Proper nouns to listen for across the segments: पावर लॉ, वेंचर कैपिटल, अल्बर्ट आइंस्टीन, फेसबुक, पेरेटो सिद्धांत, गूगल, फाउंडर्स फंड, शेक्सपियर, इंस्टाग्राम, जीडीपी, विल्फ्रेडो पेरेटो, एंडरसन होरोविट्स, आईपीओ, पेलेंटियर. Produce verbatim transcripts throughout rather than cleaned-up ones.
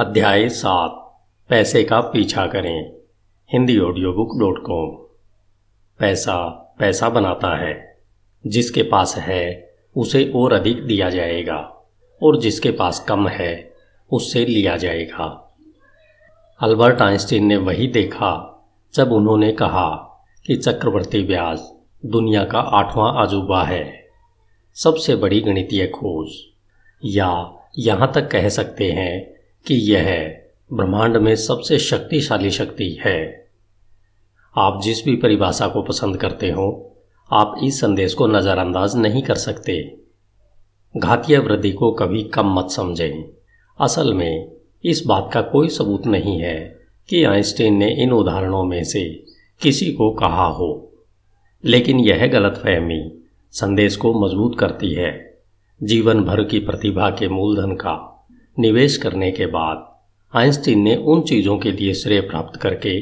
अध्याय सात पैसे का पीछा करें Hindi audio book dot com. पैसा पैसा बनाता है। जिसके पास है उसे और अधिक दिया जाएगा और जिसके पास कम है उससे लिया जाएगा। अल्बर्ट आइंस्टीन ने वही देखा जब उन्होंने कहा कि चक्रवर्ती ब्याज दुनिया का आठवां अजूबा है। सबसे बड़ी गणितीय खोज, या यहाँ तक कह सकते हैं कि यह ब्रह्मांड में सबसे शक्तिशाली शक्ति है। आप जिस भी परिभाषा को पसंद करते हो, आप इस संदेश को नज़रअंदाज नहीं कर सकते। घातीय वृद्धि को कभी कम मत समझें। असल में इस बात का कोई सबूत नहीं है कि आइंस्टीन ने इन उदाहरणों में से किसी को कहा हो, लेकिन यह गलतफहमी संदेश को मजबूत करती है। जीवन भर की प्रतिभा के मूलधन का निवेश करने के बाद आइंस्टीन ने उन चीज़ों के लिए श्रेय प्राप्त करके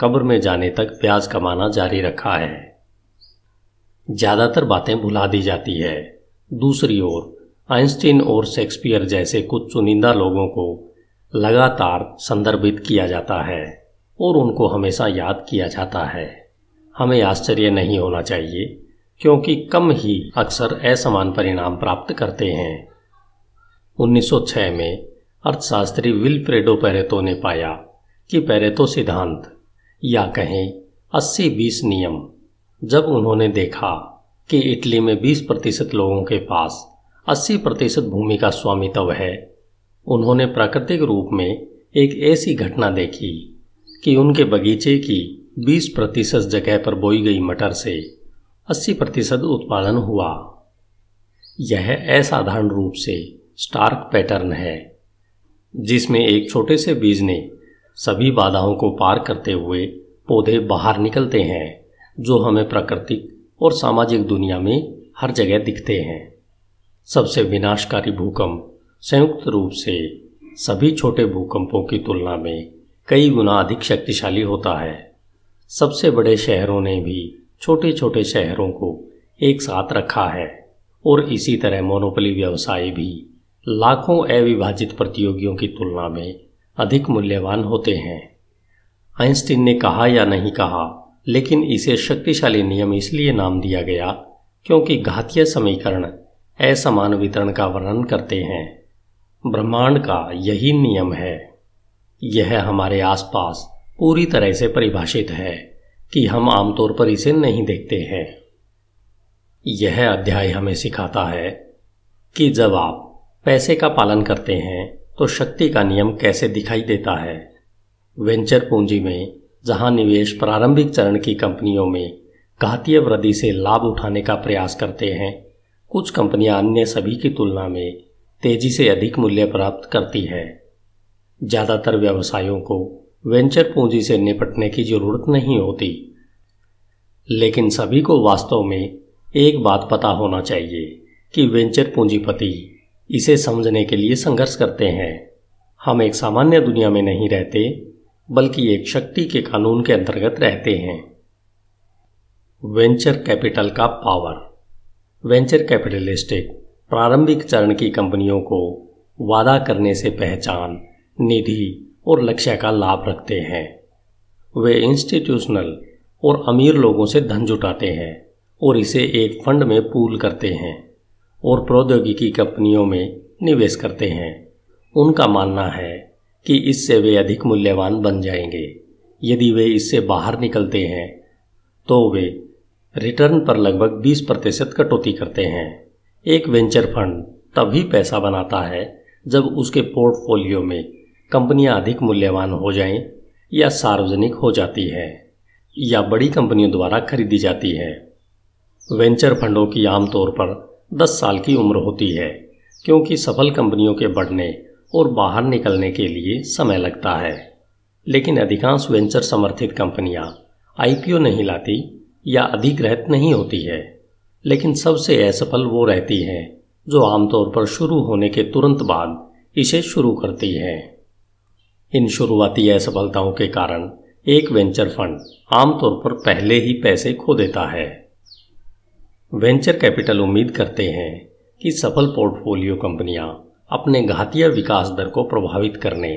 कब्र में जाने तक ब्याज कमाना जारी रखा है। ज़्यादातर बातें भुला दी जाती है। दूसरी ओर आइंस्टीन और शेक्सपियर जैसे कुछ चुनिंदा लोगों को लगातार संदर्भित किया जाता है और उनको हमेशा याद किया जाता है। हमें आश्चर्य नहीं होना चाहिए क्योंकि कम ही अक्सर असमान परिणाम प्राप्त करते हैं। उन्नीस सौ छह में अर्थशास्त्री विल्फ्रेडो पेरेटो ने पाया कि पेरेटो सिद्धांत, या कहें अस्सी बीस नियम, जब उन्होंने देखा कि इटली में बीस प्रतिशत लोगों के पास अस्सी प्रतिशत भूमि का स्वामित्व है, उन्होंने प्राकृतिक रूप में एक ऐसी घटना देखी कि उनके बगीचे की बीस प्रतिशत जगह पर बोई गई मटर से अस्सी प्रतिशत उत्पादन हुआ। यह असाधारण रूप से स्टार्क पैटर्न है जिसमें एक छोटे से बीज ने सभी बाधाओं को पार करते हुए पौधे बाहर निकलते हैं जो हमें प्राकृतिक और सामाजिक दुनिया में हर जगह दिखते हैं। सबसे विनाशकारी भूकंप संयुक्त रूप से सभी छोटे भूकंपों की तुलना में कई गुना अधिक शक्तिशाली होता है। सबसे बड़े शहरों ने भी छोटे छोटे शहरों को एक साथ रखा है और इसी तरह मोनोपोली व्यवसाय भी लाखों अविभाजित प्रतियोगियों की तुलना में अधिक मूल्यवान होते हैं। आइंस्टीन ने कहा या नहीं कहा, लेकिन इसे शक्तिशाली नियम इसलिए नाम दिया गया क्योंकि घातीय समीकरण असमान वितरण का वर्णन करते हैं। ब्रह्मांड का यही नियम है। यह हमारे आसपास पूरी तरह से परिभाषित है कि हम आमतौर पर इसे नहीं देखते हैं। यह अध्याय हमें सिखाता है कि जब आप पैसे का पालन करते हैं तो शक्ति का नियम कैसे दिखाई देता है। वेंचर पूंजी में जहां निवेश प्रारंभिक चरण की कंपनियों में घातीय वृद्धि से लाभ उठाने का प्रयास करते हैं, कुछ कंपनियां अन्य सभी की तुलना में तेजी से अधिक मूल्य प्राप्त करती है। ज़्यादातर व्यवसायों को वेंचर पूंजी से निपटने की जरूरत नहीं होती, लेकिन सभी को वास्तव में एक बात पता होना चाहिए कि वेंचर पूंजीपति इसे समझने के लिए संघर्ष करते हैं। हम एक सामान्य दुनिया में नहीं रहते, बल्कि एक शक्ति के कानून के अंतर्गत रहते हैं। वेंचर कैपिटल का पावर। वेंचर कैपिटलिस्टिक प्रारंभिक चरण की कंपनियों को वादा करने से पहचान, निधि और लक्ष्य का लाभ रखते हैं। वे इंस्टीट्यूशनल और अमीर लोगों से धन जुटाते हैं और इसे एक फंड में पूल करते हैं और प्रौद्योगिकी कंपनियों में निवेश करते हैं। उनका मानना है कि इससे वे अधिक मूल्यवान बन जाएंगे। यदि वे इससे बाहर निकलते हैं तो वे रिटर्न पर लगभग बीस प्रतिशत कटौती करते हैं। एक वेंचर फंड तभी पैसा बनाता है जब उसके पोर्टफोलियो में कंपनियां अधिक मूल्यवान हो जाएं, या सार्वजनिक हो जाती हैं, या बड़ी कंपनियों द्वारा खरीदी जाती है। वेंचर फंडों की आमतौर पर दस साल की उम्र होती है क्योंकि सफल कंपनियों के बढ़ने और बाहर निकलने के लिए समय लगता है। लेकिन अधिकांश वेंचर समर्थित कंपनियां आईपीओ नहीं लाती या अधिग्रहित नहीं होती है, लेकिन सबसे असफल वो रहती हैं जो आमतौर पर शुरू होने के तुरंत बाद इसे शुरू करती हैं। इन शुरुआती असफलताओं के कारण एक वेंचर फंड आमतौर पर पहले ही पैसे खो देता है। वेंचर कैपिटल उम्मीद करते हैं कि सफल पोर्टफोलियो कंपनियां अपने घातीय विकास दर को प्रभावित करने,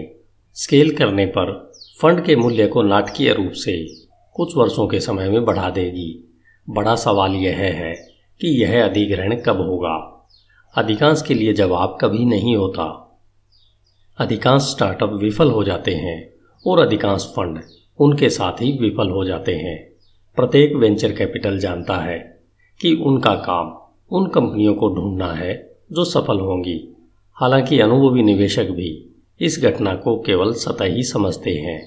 स्केल करने पर फंड के मूल्य को नाटकीय रूप से कुछ वर्षों के समय में बढ़ा देगी। बड़ा सवाल यह है कि यह अधिग्रहण कब होगा। अधिकांश के लिए जवाब कभी नहीं होता। अधिकांश स्टार्टअप विफल हो जाते हैं और अधिकांश फंड उनके साथ ही विफल हो जाते हैं। प्रत्येक वेंचर कैपिटल जानता है कि उनका काम उन कंपनियों को ढूंढना है जो सफल होंगी। हालांकि अनुभवी निवेशक भी इस घटना को केवल सतही समझते हैं।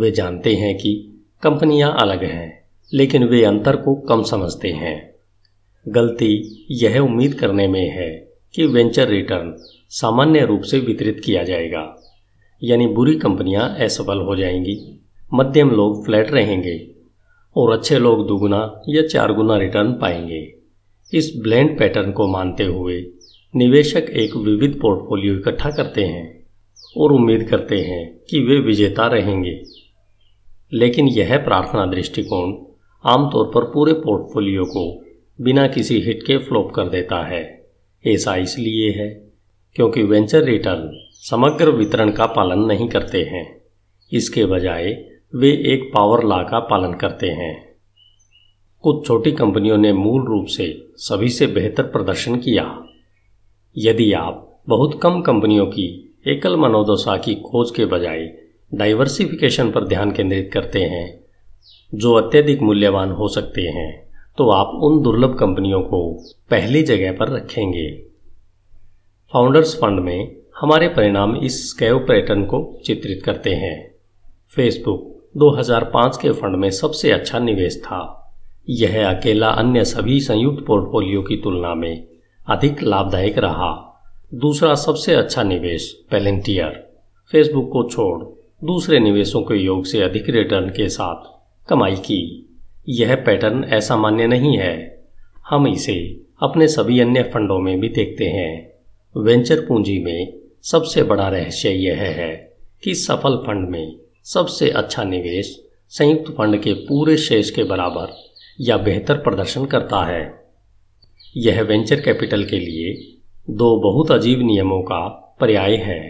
वे जानते हैं कि कंपनियां अलग हैं, लेकिन वे अंतर को कम समझते हैं। गलती यह उम्मीद करने में है कि वेंचर रिटर्न सामान्य रूप से वितरित किया जाएगा, यानी बुरी कंपनियां असफल हो जाएंगी, मध्यम लोग फ्लैट रहेंगे और अच्छे लोग दुगुना या चार गुना रिटर्न पाएंगे। इस ब्लेंड पैटर्न को मानते हुए निवेशक एक विविध पोर्टफोलियो इकट्ठा करते हैं और उम्मीद करते हैं कि वे विजेता रहेंगे, लेकिन यह प्रार्थना दृष्टिकोण आमतौर पर पूरे पोर्टफोलियो को बिना किसी हिट के फ्लॉप कर देता है। ऐसा इसलिए है क्योंकि वेंचर रिटर्न समग्र वितरण का पालन नहीं करते हैं। इसके बजाय वे एक पावर लॉ का पालन करते हैं। कुछ छोटी कंपनियों ने मूल रूप से सभी से बेहतर प्रदर्शन किया। यदि आप बहुत कम कंपनियों की एकल मनोदशा की खोज के बजाय डाइवर्सिफिकेशन पर ध्यान केंद्रित करते हैं जो अत्यधिक मूल्यवान हो सकते हैं, तो आप उन दुर्लभ कंपनियों को पहली जगह पर रखेंगे। फाउंडर्स फंड में हमारे परिणाम इस स्कैव पैटर्न को चित्रित करते हैं। फेसबुक दो हज़ार पाँच के फंड में सबसे अच्छा निवेश था। यह अकेला अन्य सभी संयुक्त पोर्टफोलियो की तुलना में अधिक लाभदायक रहा। दूसरा सबसे अच्छा निवेश पेलेंटियर फेसबुक को छोड़ दूसरे निवेशों के योग से अधिक रिटर्न के साथ कमाई की। यह पैटर्न असामान्य नहीं है। हम इसे अपने सभी अन्य फंडों में भी देखते हैं। वेंचर पूंजी में सबसे बड़ा रहस्य यह है कि सफल फंड में सबसे अच्छा निवेश संयुक्त फंड के पूरे शेष के बराबर या बेहतर प्रदर्शन करता है। यह वेंचर कैपिटल के लिए दो बहुत अजीब नियमों का पर्याय है।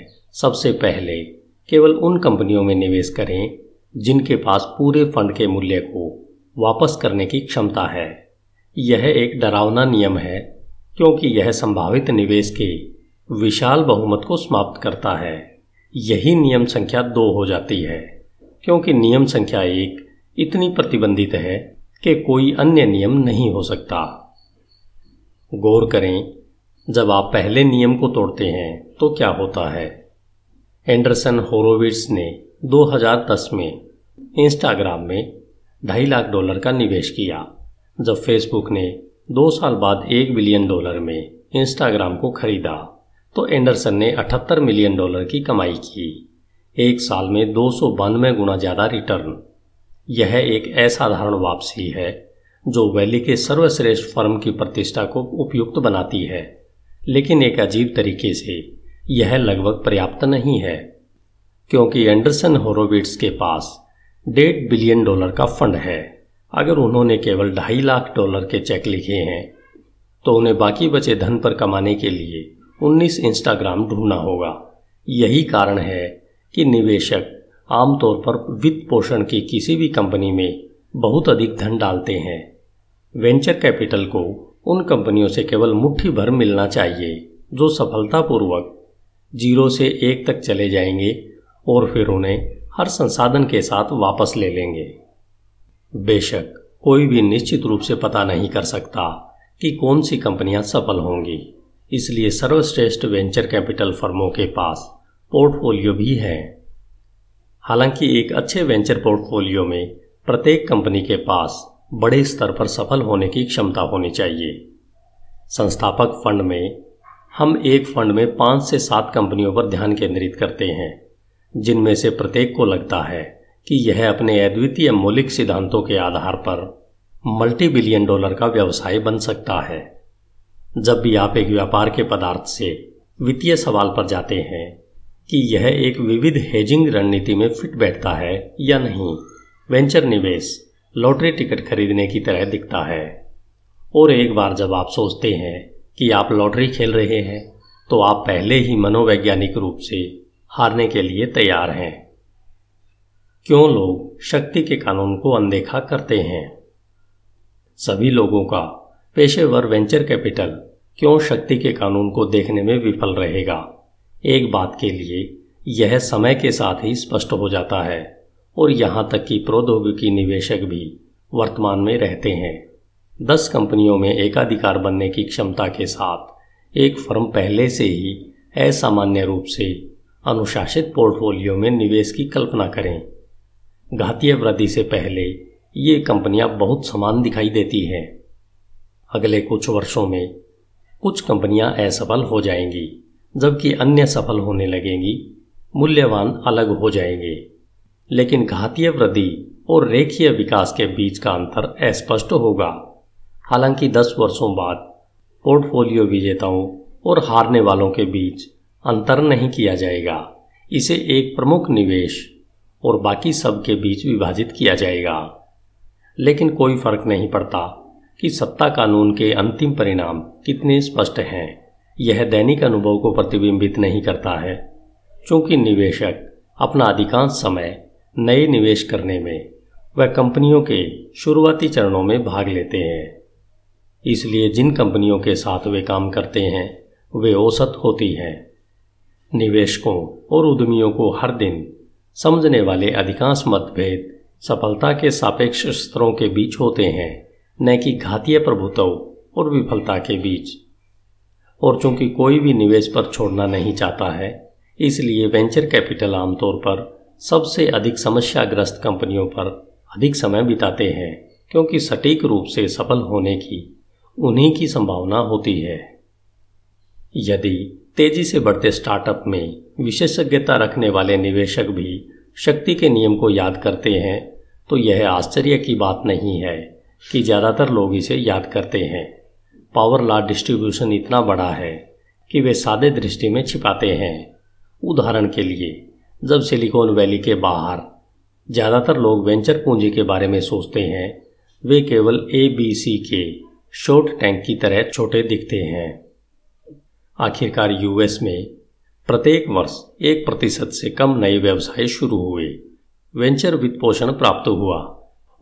सबसे पहले, केवल उन कंपनियों में निवेश करें जिनके पास पूरे फंड के मूल्य को वापस करने की क्षमता है। यह एक डरावना नियम है क्योंकि यह संभावित निवेश के विशाल बहुमत को समाप्त करता है। यही नियम संख्या दो हो जाती है क्योंकि नियम संख्या एक इतनी प्रतिबंधित है कि कोई अन्य नियम नहीं हो सकता। गौर करें, जब आप पहले नियम को तोड़ते हैं तो क्या होता है। एंडरसन होरोविट्स ने दो हज़ार दस में इंस्टाग्राम में ढाई लाख डॉलर का निवेश किया, जब फेसबुक ने दो साल बाद एक बिलियन डॉलर में इंस्टाग्राम को खरीदा तो एंडरसन ने अठहत्तर मिलियन डॉलर की कमाई की, एक साल में दो सौ बानवे गुना ज़्यादा रिटर्न। यह एक असाधारण वापसी है जो वैली के सर्वश्रेष्ठ फर्म की प्रतिष्ठा को उपयुक्त बनाती है, लेकिन एक अजीब तरीके से यह लगभग पर्याप्त नहीं है क्योंकि एंडरसन होरोविट्स के पास डेढ़ बिलियन डॉलर का फंड है। अगर उन्होंने केवल ढाई लाख डॉलर के चेक लिखे हैं तो उन्हें बाकी बचे धन पर कमाने के लिए उन्नीस इंस्टाग्राम ढूंढना होगा। यही कारण है कि निवेशक आमतौर पर वित्त पोषण की किसी भी कंपनी में बहुत अधिक धन डालते हैं। वेंचर कैपिटल को उन कंपनियों से केवल मुट्ठी भर मिलना चाहिए जो सफलतापूर्वक जीरो से एक तक चले जाएंगे और फिर उन्हें हर संसाधन के साथ वापस ले लेंगे। बेशक कोई भी निश्चित रूप से पता नहीं कर सकता कि कौन सी कंपनियां सफल होंगी, इसलिए सर्वश्रेष्ठ वेंचर कैपिटल फर्मों के पास पोर्टफोलियो भी है। हालांकि एक अच्छे वेंचर पोर्टफोलियो में प्रत्येक कंपनी के पास बड़े स्तर पर सफल होने की क्षमता होनी चाहिए। संस्थापक फंड में हम एक फंड में पाँच से सात कंपनियों पर ध्यान केंद्रित करते हैं जिनमें से प्रत्येक को लगता है कि यह अपने अद्वितीय मौलिक सिद्धांतों के आधार पर मल्टी बिलियन डॉलर का व्यवसाय बन सकता है। जब भी आप एक व्यापार के पदार्थ से वित्तीय सवाल पर जाते हैं कि यह एक विविध हेजिंग रणनीति में फिट बैठता है या नहीं, वेंचर निवेश लॉटरी टिकट खरीदने की तरह दिखता है। और एक बार जब आप सोचते हैं कि आप लॉटरी खेल रहे हैं तो आप पहले ही मनोवैज्ञानिक रूप से हारने के लिए तैयार हैं। क्यों लोग शक्ति के कानून को अनदेखा करते हैं? सभी लोगों का पेशेवर वेंचर कैपिटल क्यों शक्ति के कानून को देखने में विफल रहेगा? एक बात के लिए यह समय के साथ ही स्पष्ट हो जाता है और यहाँ तक कि प्रौद्योगिकी निवेशक भी वर्तमान में रहते हैं। दस कंपनियों में एकाधिकार बनने की क्षमता के साथ एक फर्म पहले से ही असामान्य रूप से अनुशासित पोर्टफोलियो में निवेश की कल्पना करें। घातीय वृद्धि से पहले ये कंपनियां बहुत समान दिखाई देती हैं। अगले कुछ वर्षों में कुछ कंपनियां असफल हो जाएंगी जबकि अन्य सफल होने लगेंगी, मूल्यवान अलग हो जाएंगे, लेकिन घातीय वृद्धि और रेखीय विकास के बीच का अंतर अस्पष्ट होगा। हालांकि दस वर्षों बाद पोर्टफोलियो विजेताओं और हारने वालों के बीच अंतर नहीं किया जाएगा। इसे एक प्रमुख निवेश और बाकी सब के बीच विभाजित किया जाएगा, लेकिन कोई फर्क नहीं पड़ता कि सत्ता कानून के अंतिम परिणाम कितने स्पष्ट हैं। यह दैनिक अनुभव को प्रतिबिंबित नहीं करता है, चूँकि निवेशक अपना अधिकांश समय नए निवेश करने में वह कंपनियों के शुरुआती चरणों में भाग लेते हैं। इसलिए जिन कंपनियों के साथ वे काम करते हैं वे औसत होती हैं। निवेशकों और उद्यमियों को हर दिन समझने वाले अधिकांश मतभेद सफलता के सापेक्ष स्तरों के बीच होते हैं, न कि घातीय प्रभुत्व और विफलता के बीच। और चूंकि कोई भी निवेश पर छोड़ना नहीं चाहता है, इसलिए वेंचर कैपिटल आमतौर पर सबसे अधिक समस्याग्रस्त कंपनियों पर अधिक समय बिताते हैं, क्योंकि सटीक रूप से सफल होने की उन्हीं की संभावना होती है। यदि तेजी से बढ़ते स्टार्टअप में विशेषज्ञता रखने वाले निवेशक भी शक्ति के नियम को याद करते हैं, तो यह आश्चर्य की बात नहीं है कि ज़्यादातर लोग इसे याद करते हैं। पावर लॉ डिस्ट्रीब्यूशन इतना बड़ा है कि वे सादे दृष्टि में छिपाते हैं। उदाहरण के लिए, जब सिलिकॉन वैली के बाहर ज़्यादातर लोग वेंचर पूंजी के बारे में सोचते हैं, वे केवल ए बी सी के शॉर्ट टैंक की तरह छोटे दिखते हैं। आखिरकार यूएस में प्रत्येक वर्ष एक प्रतिशत से कम नए व्यवसाय शुरू हुए, वेंचर वित्तपोषण प्राप्त हुआ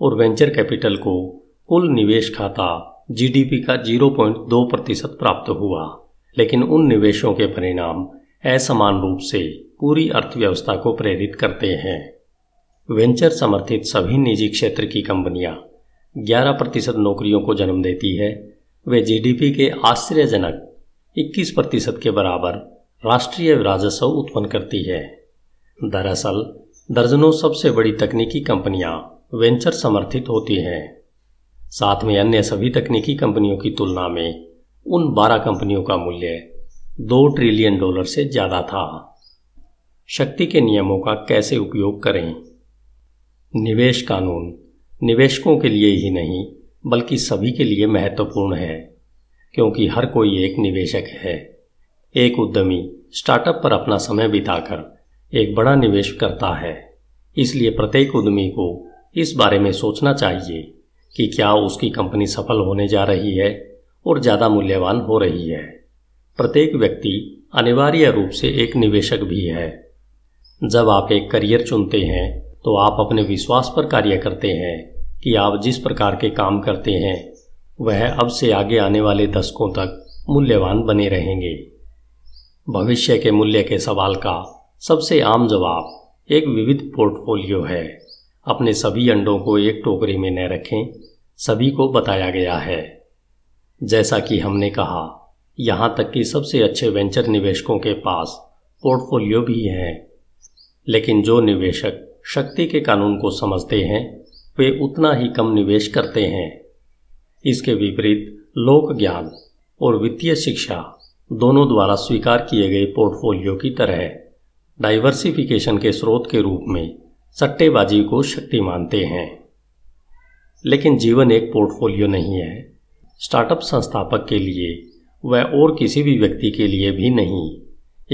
और वेंचर कैपिटल को कुल निवेश खाता जीडीपी का ज़ीरो पॉइंट दो प्रतिशत प्राप्त हुआ। लेकिन उन निवेशों के परिणाम असमान रूप से पूरी अर्थव्यवस्था को प्रेरित करते हैं। वेंचर समर्थित सभी निजी क्षेत्र की कंपनियां ग्यारह प्रतिशत नौकरियों को जन्म देती है। वे जीडीपी के आश्चर्यजनक इक्कीस प्रतिशत के बराबर राष्ट्रीय राजस्व उत्पन्न करती है। दरअसल दर्जनों सबसे बड़ी तकनीकी कंपनियां वेंचर समर्थित होती हैं। साथ में अन्य सभी तकनीकी कंपनियों की तुलना में उन बारह कंपनियों का मूल्य दो ट्रिलियन डॉलर से ज़्यादा था। शक्ति के नियमों का कैसे उपयोग करें? निवेश कानून निवेशकों के लिए ही नहीं बल्कि सभी के लिए महत्वपूर्ण है, क्योंकि हर कोई एक निवेशक है। एक उद्यमी स्टार्टअप पर अपना समय बिताकर एक बड़ा निवेश करता है, इसलिए प्रत्येक उद्यमी को इस बारे में सोचना चाहिए कि क्या उसकी कंपनी सफल होने जा रही है और ज़्यादा मूल्यवान हो रही है। प्रत्येक व्यक्ति अनिवार्य रूप से एक निवेशक भी है। जब आप एक करियर चुनते हैं तो आप अपने विश्वास पर कार्य करते हैं कि आप जिस प्रकार के काम करते हैं वह अब से आगे आने वाले दशकों तक मूल्यवान बने रहेंगे। भविष्य के मूल्य के सवाल का सबसे आम जवाब एक विविध पोर्टफोलियो है। अपने सभी अंडों को एक टोकरी में न रखें, सभी को बताया गया है। जैसा कि हमने कहा, यहाँ तक कि सबसे अच्छे वेंचर निवेशकों के पास पोर्टफोलियो भी हैं, लेकिन जो निवेशक शक्ति के कानून को समझते हैं वे उतना ही कम निवेश करते हैं। इसके विपरीत लोक ज्ञान और वित्तीय शिक्षा दोनों द्वारा स्वीकार किए गए पोर्टफोलियो की तरह डाइवर्सिफिकेशन के स्रोत के रूप में सट्टेबाजी को शक्ति मानते हैं। लेकिन जीवन एक पोर्टफोलियो नहीं है। स्टार्टअप संस्थापक के लिए, वह और किसी भी व्यक्ति के लिए भी नहीं।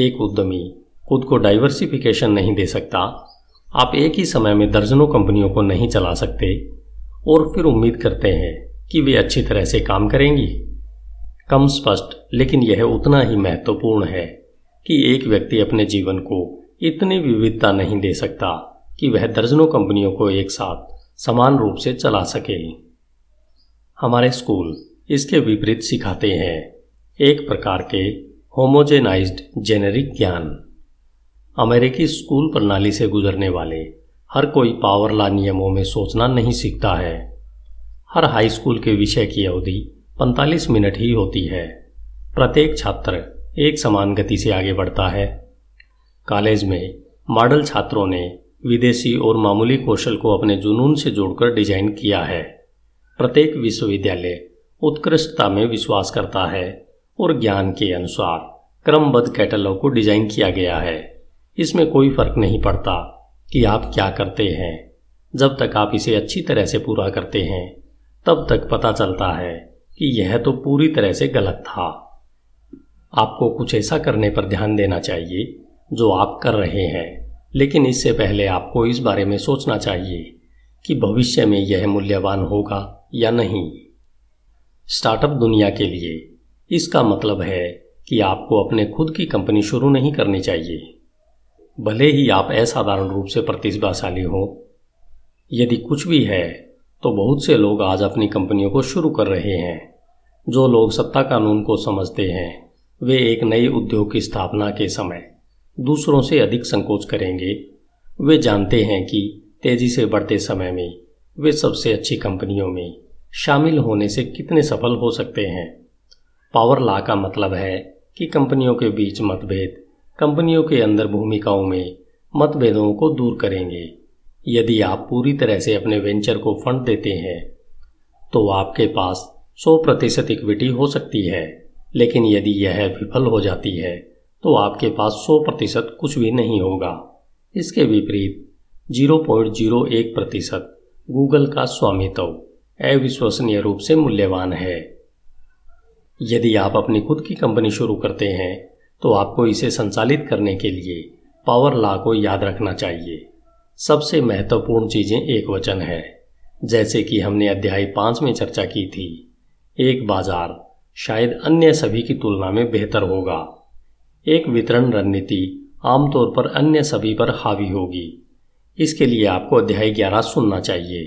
एक उद्यमी खुद को डाइवर्सिफिकेशन नहीं दे सकता। आप एक ही समय में दर्जनों कंपनियों को नहीं चला सकते और फिर उम्मीद करते हैं कि वे अच्छी तरह से काम करेंगी। कम स्पष्ट लेकिन यह उतना ही महत्वपूर्ण है कि एक व्यक्ति अपने जीवन को इतनी विविधता नहीं दे सकता कि वह दर्जनों कंपनियों को एक साथ समान रूप से चला सके। हमारे स्कूल इसके विपरीत सिखाते हैं, एक प्रकार के होमोजेनाइज्ड जेनेरिक ज्ञान। अमेरिकी स्कूल प्रणाली से गुजरने वाले हर कोई पावर लॉ नियमों में सोचना नहीं सीखता है। हर हाई स्कूल के विषय की अवधि पैंतालीस मिनट ही होती है। प्रत्येक छात्र एक समान गति से आगे बढ़ता है। कॉलेज में मॉडल छात्रों ने विदेशी और मामूली कौशल को अपने जुनून से जोड़कर डिजाइन किया है। प्रत्येक विश्वविद्यालय उत्कृष्टता में विश्वास करता है और ज्ञान के अनुसार क्रमबद्ध कैटलॉग को डिजाइन किया गया है। इसमें कोई फर्क नहीं पड़ता कि आप क्या करते हैं, जब तक आप इसे अच्छी तरह से पूरा करते हैं तब तक पता चलता है कि यह तो पूरी तरह से गलत था। आपको कुछ ऐसा करने पर ध्यान देना चाहिए जो आप कर रहे हैं, लेकिन इससे पहले आपको इस बारे में सोचना चाहिए कि भविष्य में यह मूल्यवान होगा या नहीं। स्टार्टअप दुनिया के लिए इसका मतलब है कि आपको अपने खुद की कंपनी शुरू नहीं करनी चाहिए, भले ही आप असाधारण रूप से प्रतिभाशाली हो। यदि कुछ भी है तो बहुत से लोग आज अपनी कंपनियों को शुरू कर रहे हैं। जो लोग सत्ता कानून को समझते हैं वे एक नए उद्योग की स्थापना के समय दूसरों से अधिक संकोच करेंगे। वे जानते हैं कि तेजी से बढ़ते समय में वे सबसे अच्छी कंपनियों में शामिल होने से कितने सफल हो सकते हैं। पावर लॉ का मतलब है कि कंपनियों के बीच मतभेद कंपनियों के अंदर भूमिकाओं में मतभेदों को दूर करेंगे। यदि आप पूरी तरह से अपने वेंचर को फंड देते हैं तो आपके पास सौ प्रतिशत इक्विटी हो सकती है, लेकिन यदि यह विफल हो जाती है तो आपके पास सौ प्रतिशत कुछ भी नहीं होगा। इसके विपरीत ज़ीरो पॉइंट ज़ीरो एक प्रतिशत गूगल का स्वामित्व अविश्वसनीय रूप से मूल्यवान है। यदि आप अपनी खुद की कंपनी शुरू करते हैं तो आपको इसे संचालित करने के लिए पावर लॉ को याद रखना चाहिए। सबसे महत्वपूर्ण चीज़ें एक वचन है, जैसे कि हमने अध्याय पाँच में चर्चा की थी। एक बाजार शायद अन्य सभी की तुलना में बेहतर होगा। एक वितरण रणनीति आमतौर पर अन्य सभी पर हावी होगी। इसके लिए आपको अध्याय ग्यारह सुनना चाहिए।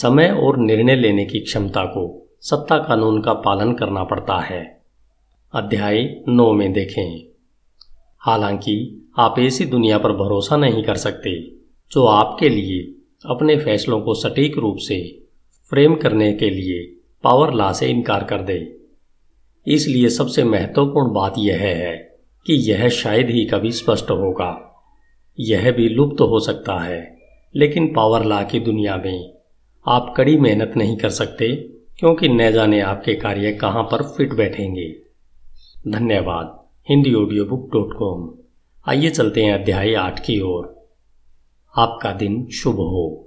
समय और निर्णय लेने की क्षमता को सत्ता कानून का पालन करना पड़ता है। अध्याय नौ में देखें, हालांकि आप ऐसी दुनिया पर भरोसा नहीं कर सकते जो आपके लिए अपने फैसलों को सटीक रूप से फ्रेम करने के लिए पावर लॉ से इनकार कर दे। इसलिए सबसे महत्वपूर्ण बात यह है कि यह शायद ही कभी स्पष्ट होगा। यह भी लुप्त हो सकता है, लेकिन पावर लॉ की दुनिया में आप कड़ी मेहनत नहीं कर सकते क्योंकि न जाने आपके कार्य कहाँ पर फिट बैठेंगे। धन्यवाद। Hindi audio book dot com. आइए चलते हैं अध्याय आठ की ओर। आपका दिन शुभ हो।